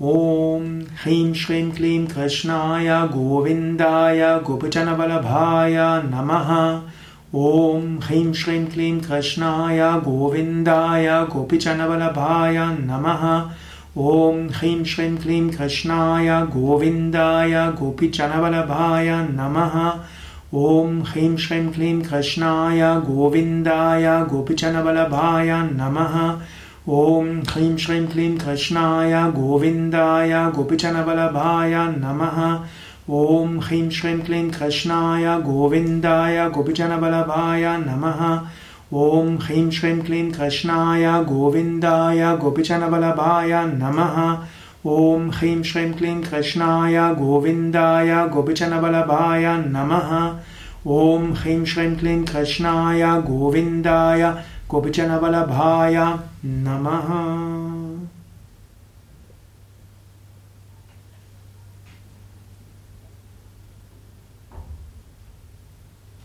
Om Hrim Shrim Klim Krishnaya Govindaya Gopijana Vallabhaya Namaha. Om Hrim Shrim Klim Krishnaya Govindaya Gopijana Vallabhaya Namaha. Om Hrim Shrim Klim Krishnaya Govindaya Gopijana Vallabhaya Namaha. Om Hrim Shrim Klim Krishnaya Govindaya Gopijana Vallabhaya Namaha. Om Hrim Shrim Klim Krishnaya Govindaya Gopijana Vallabhaya Namaha. Om Hrim Shrim Klim Krishnaya Govindaya Gopijana Vallabhaya Namaha. Om Hrim Shrim Klim Krishnaya Govindaya Gopijana Vallabhaya Namaha. Om Hrim Shrim Klim Krishnaya Govindaya Gopijana Vallabhaya Namaha. Om Hrim Shrim Klim Krishnaya Govindaya Gopijana Vallabhaya Namaha.